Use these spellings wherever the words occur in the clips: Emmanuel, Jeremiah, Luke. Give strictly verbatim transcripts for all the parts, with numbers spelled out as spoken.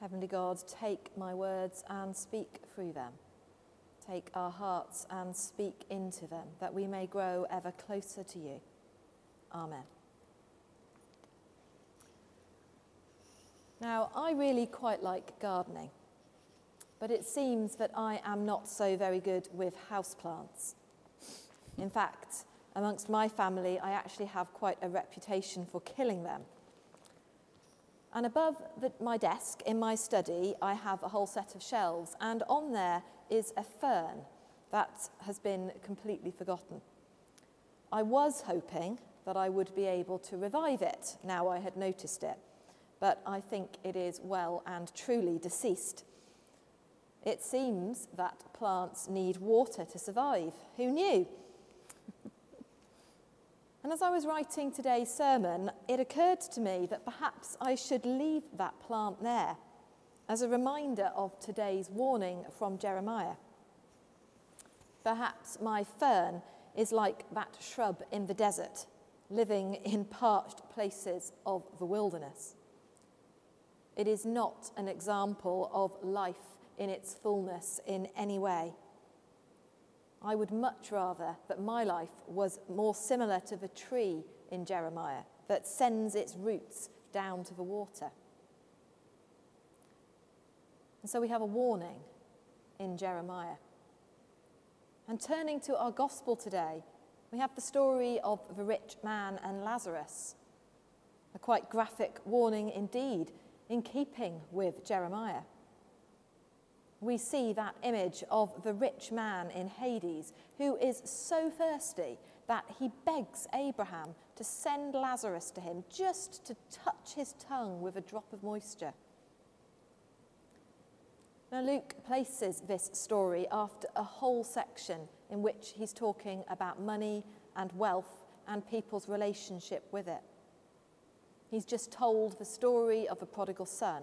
Heavenly God, take my words and speak through them. Take our hearts and speak into them, that we may grow ever closer to you. Amen. Now, I really quite like gardening, but it seems that I am not so very good with houseplants. In fact, amongst my family, I actually have quite a reputation for killing them. And above the, my desk in my study, I have a whole set of shelves, and on there is a fern that has been completely forgotten. I was hoping that I would be able to revive it now I had noticed it, but I think it is well and truly deceased. It seems that plants need water to survive. Who knew? And as I was writing today's sermon, it occurred to me that perhaps I should leave that plant there as a reminder of today's warning from Jeremiah. Perhaps my fern is like that shrub in the desert, living in parched places of the wilderness. It is not an example of life in its fullness in any way. I would much rather that my life was more similar to the tree in Jeremiah that sends its roots down to the water. And so we have a warning in Jeremiah. And turning to our gospel today, we have the story of the rich man and Lazarus, a quite graphic warning indeed, in keeping with Jeremiah. We see that image of the rich man in Hades, who is so thirsty that he begs Abraham to send Lazarus to him just to touch his tongue with a drop of moisture. Now, Luke places this story after a whole section in which he's talking about money and wealth and people's relationship with it. He's just told the story of the prodigal son,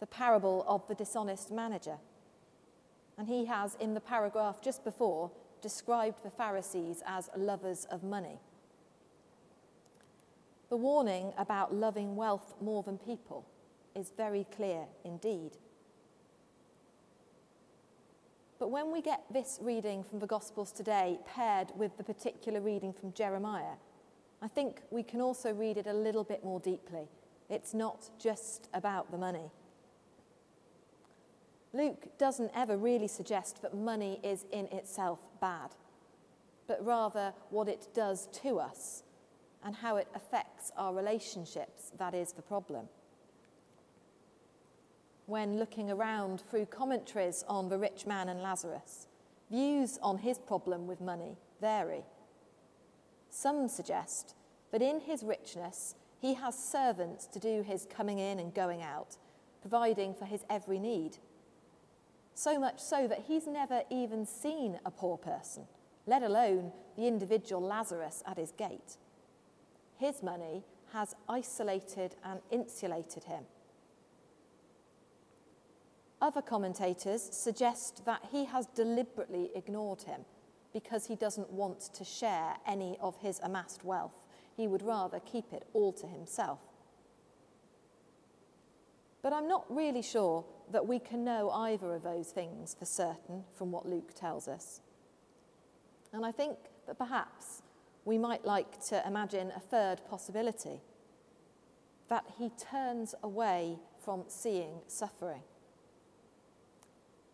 the parable of the dishonest manager. And he has, in the paragraph just before, described the Pharisees as lovers of money. The warning about loving wealth more than people is very clear indeed. But when we get this reading from the Gospels today paired with the particular reading from Jeremiah, I think we can also read it a little bit more deeply. It's not just about the money. Luke doesn't ever really suggest that money is in itself bad, but rather what it does to us and how it affects our relationships, that is the problem. When looking around through commentaries on the rich man and Lazarus, views on his problem with money vary. Some suggest that in his richness, he has servants to do his coming in and going out, providing for his every need. So much so that he's never even seen a poor person, let alone the individual Lazarus at his gate. His money has isolated and insulated him. Other commentators suggest that he has deliberately ignored him because he doesn't want to share any of his amassed wealth. He would rather keep it all to himself. But I'm not really sure that we can know either of those things for certain from what Luke tells us. And I think that perhaps we might like to imagine a third possibility, that he turns away from seeing suffering.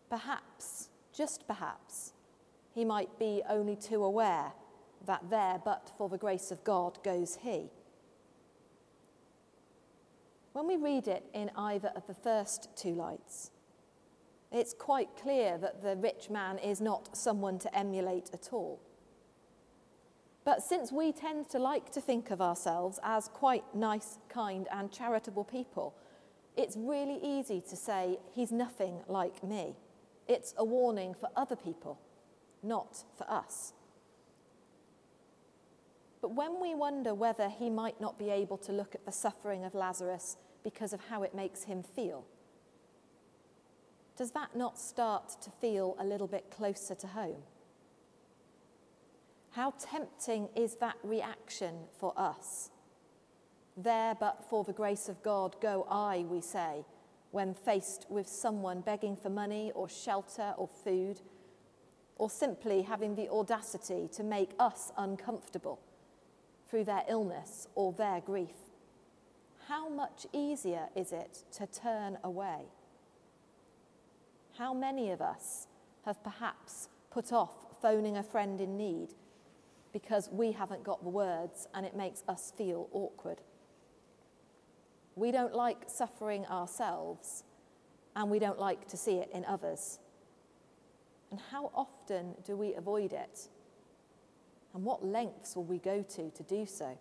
Perhaps, just perhaps, he might be only too aware that there but for the grace of God goes he. When we read it in either of the first two lights, it's quite clear that the rich man is not someone to emulate at all. But since we tend to like to think of ourselves as quite nice, kind, and charitable people, it's really easy to say, he's nothing like me. It's a warning for other people, not for us. But when we wonder whether he might not be able to look at the suffering of Lazarus because of how it makes him feel, does that not start to feel a little bit closer to home? How tempting is that reaction for us? There but for the grace of God go I, we say, when faced with someone begging for money or shelter or food, or simply having the audacity to make us uncomfortable through their illness or their grief. How much easier is it to turn away? How many of us have perhaps put off phoning a friend in need because we haven't got the words and it makes us feel awkward? We don't like suffering ourselves, and we don't like to see it in others. And how often do we avoid it? And what lengths will we go to to do so?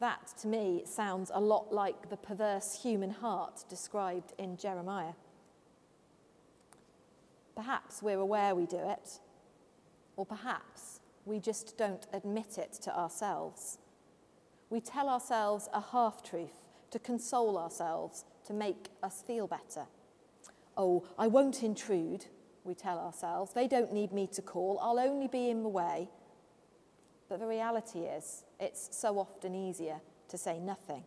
That, to me, sounds a lot like the perverse human heart described in Jeremiah. Perhaps we're aware we do it, or perhaps we just don't admit it to ourselves. We tell ourselves a half-truth to console ourselves, to make us feel better. Oh, I won't intrude, we tell ourselves. They don't need me to call. I'll only be in the way. But the reality is, it's so often easier to say nothing.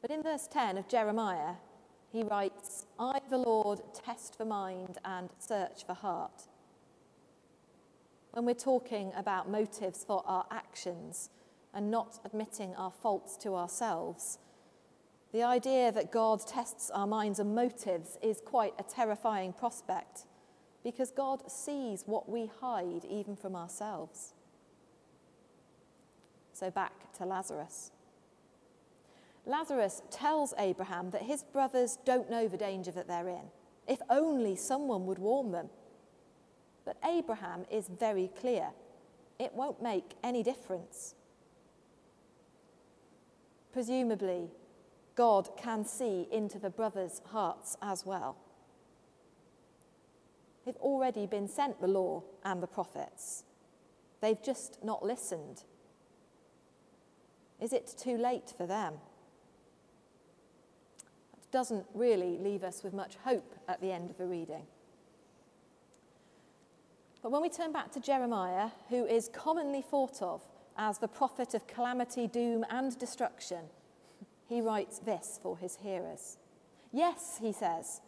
But in verse ten of Jeremiah, he writes, I, the Lord, test the mind and search the heart. When we're talking about motives for our actions and not admitting our faults to ourselves, the idea that God tests our minds and motives is quite a terrifying prospect, because God sees what we hide even from ourselves. So back to Lazarus. Lazarus tells Abraham that his brothers don't know the danger that they're in. If only someone would warn them. But Abraham is very clear. It won't make any difference. Presumably, God can see into the brothers' hearts as well. They've already been sent the law and the prophets. They've just not listened. Is it too late for them? That doesn't really leave us with much hope at the end of the reading. But when we turn back to Jeremiah, who is commonly thought of as the prophet of calamity, doom, and destruction, he writes this for his hearers. Yes, he says,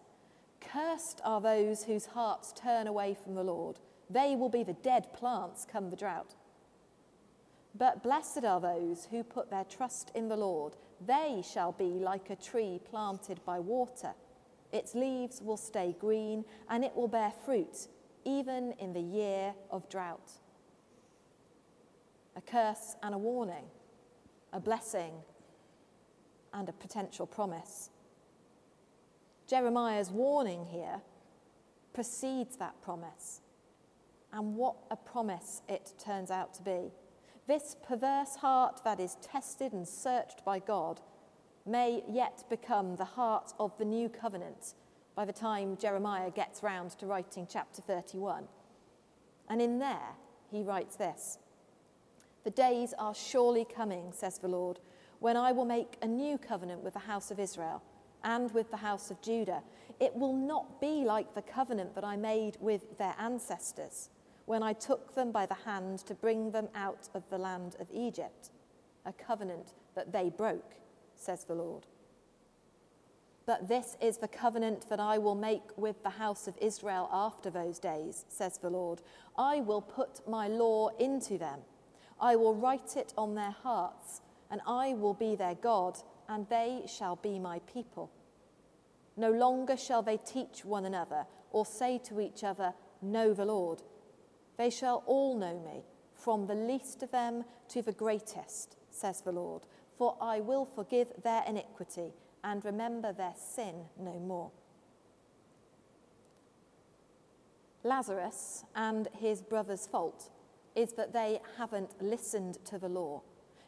cursed are those whose hearts turn away from the Lord. They will be the dead plants come the drought. But blessed are those who put their trust in the Lord. They shall be like a tree planted by water. Its leaves will stay green, and it will bear fruit, even in the year of drought. A curse and a warning, a blessing and a potential promise. Jeremiah's warning here precedes that promise. And what a promise it turns out to be. This perverse heart that is tested and searched by God may yet become the heart of the new covenant by the time Jeremiah gets round to writing chapter thirty-one. And in there, he writes this. The days are surely coming, says the Lord, when I will make a new covenant with the house of Israel and with the house of Judah. It will not be like the covenant that I made with their ancestors when I took them by the hand to bring them out of the land of Egypt, a covenant that they broke, says the Lord. But this is the covenant that I will make with the house of Israel after those days, says the Lord. I will put my law into them. I will write it on their hearts, and I will be their God, and they shall be my people. No longer shall they teach one another or say to each other, know the Lord. They shall all know me, from the least of them to the greatest, says the Lord. For I will forgive their iniquity and remember their sin no more. Lazarus and his brother's fault is that they haven't listened to the law.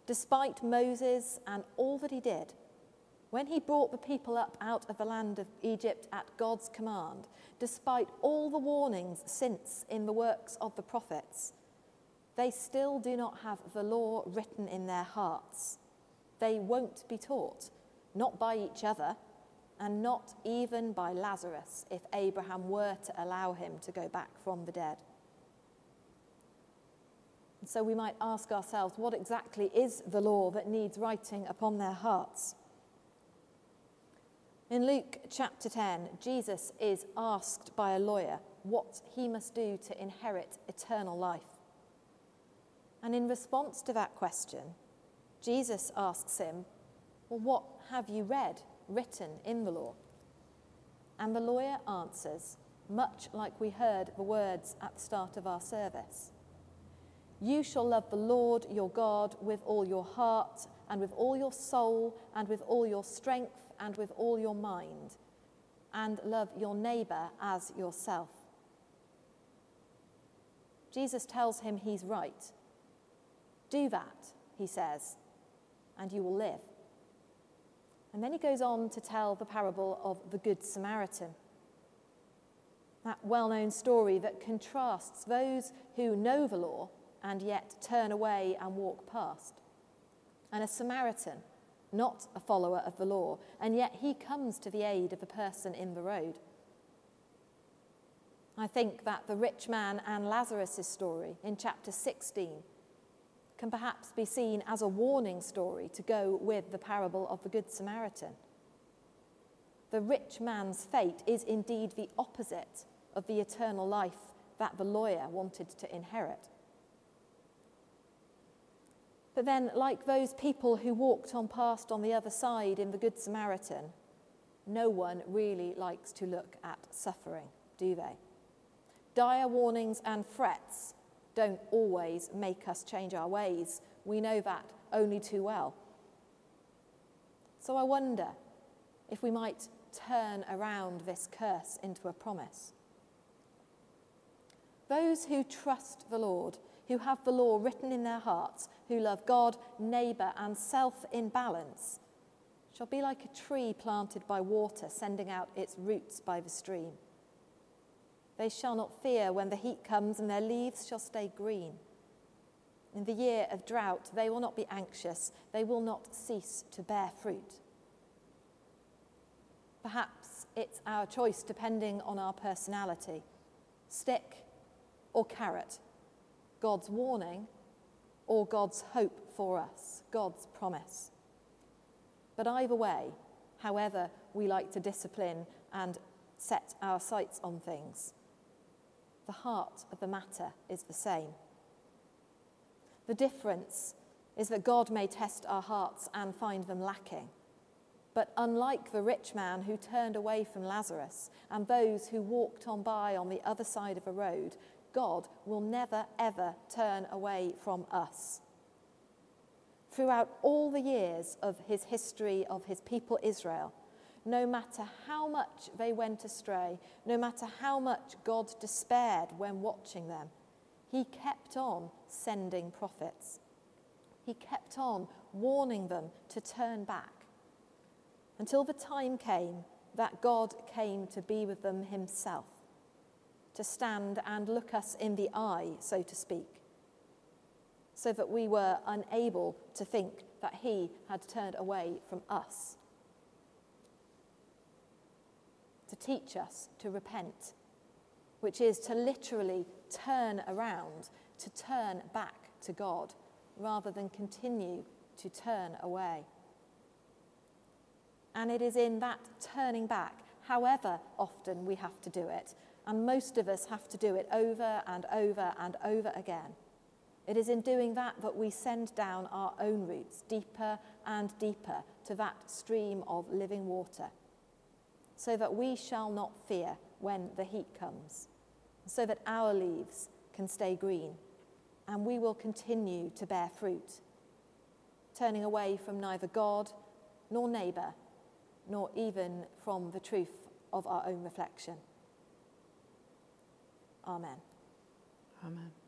Despite Moses and all that he did, when he brought the people up out of the land of Egypt at God's command, despite all the warnings since in the works of the prophets, they still do not have the law written in their hearts. They won't be taught, not by each other, and not even by Lazarus, if Abraham were to allow him to go back from the dead. And so we might ask ourselves, what exactly is the law that needs writing upon their hearts? In Luke chapter ten, Jesus is asked by a lawyer what he must do to inherit eternal life. And in response to that question, Jesus asks him, well, what have you read written in the law? And the lawyer answers, much like we heard the words at the start of our service, you shall love the Lord your God with all your heart and with all your soul and with all your strength and with all your mind, and love your neighbour as yourself. Jesus tells him he's right. Do that, he says, and you will live. And then he goes on to tell the parable of the Good Samaritan, that well-known story that contrasts those who know the law and yet turn away and walk past, and a Samaritan, not a follower of the law, and yet he comes to the aid of the person in the road. I think that the rich man and Lazarus' story in chapter sixteen can perhaps be seen as a warning story to go with the parable of the Good Samaritan. The rich man's fate is indeed the opposite of the eternal life that the lawyer wanted to inherit. But then, like those people who walked on past on the other side in the Good Samaritan, no one really likes to look at suffering, do they? Dire warnings and threats don't always make us change our ways. We know that only too well. So I wonder if we might turn around this curse into a promise. Those who trust the Lord, who have the law written in their hearts, who love God, neighbour and self in balance, shall be like a tree planted by water, sending out its roots by the stream. They shall not fear when the heat comes, and their leaves shall stay green. In the year of drought, they will not be anxious. They will not cease to bear fruit. Perhaps it's our choice depending on our personality, stick or carrot, God's warning or God's hope for us, God's promise. But either way, however we like to discipline and set our sights on things, the heart of the matter is the same. The difference is that God may test our hearts and find them lacking. But unlike the rich man who turned away from Lazarus and those who walked on by on the other side of a road, God will never, ever turn away from us. Throughout all the years of his history of his people Israel, no matter how much they went astray, no matter how much God despaired when watching them, he kept on sending prophets. He kept on warning them to turn back, until the time came that God came to be with them himself, to stand and look us in the eye, so to speak, so that we were unable to think that he had turned away from us, to teach us to repent, which is to literally turn around, to turn back to God, rather than continue to turn away. And it is in that turning back, however often we have to do it, and most of us have to do it over and over and over again, it is in doing that that we send down our own roots deeper and deeper to that stream of living water, so that we shall not fear when the heat comes, so that our leaves can stay green, and we will continue to bear fruit, turning away from neither God nor neighbour, nor even from the truth of our own reflection. Amen. Amen.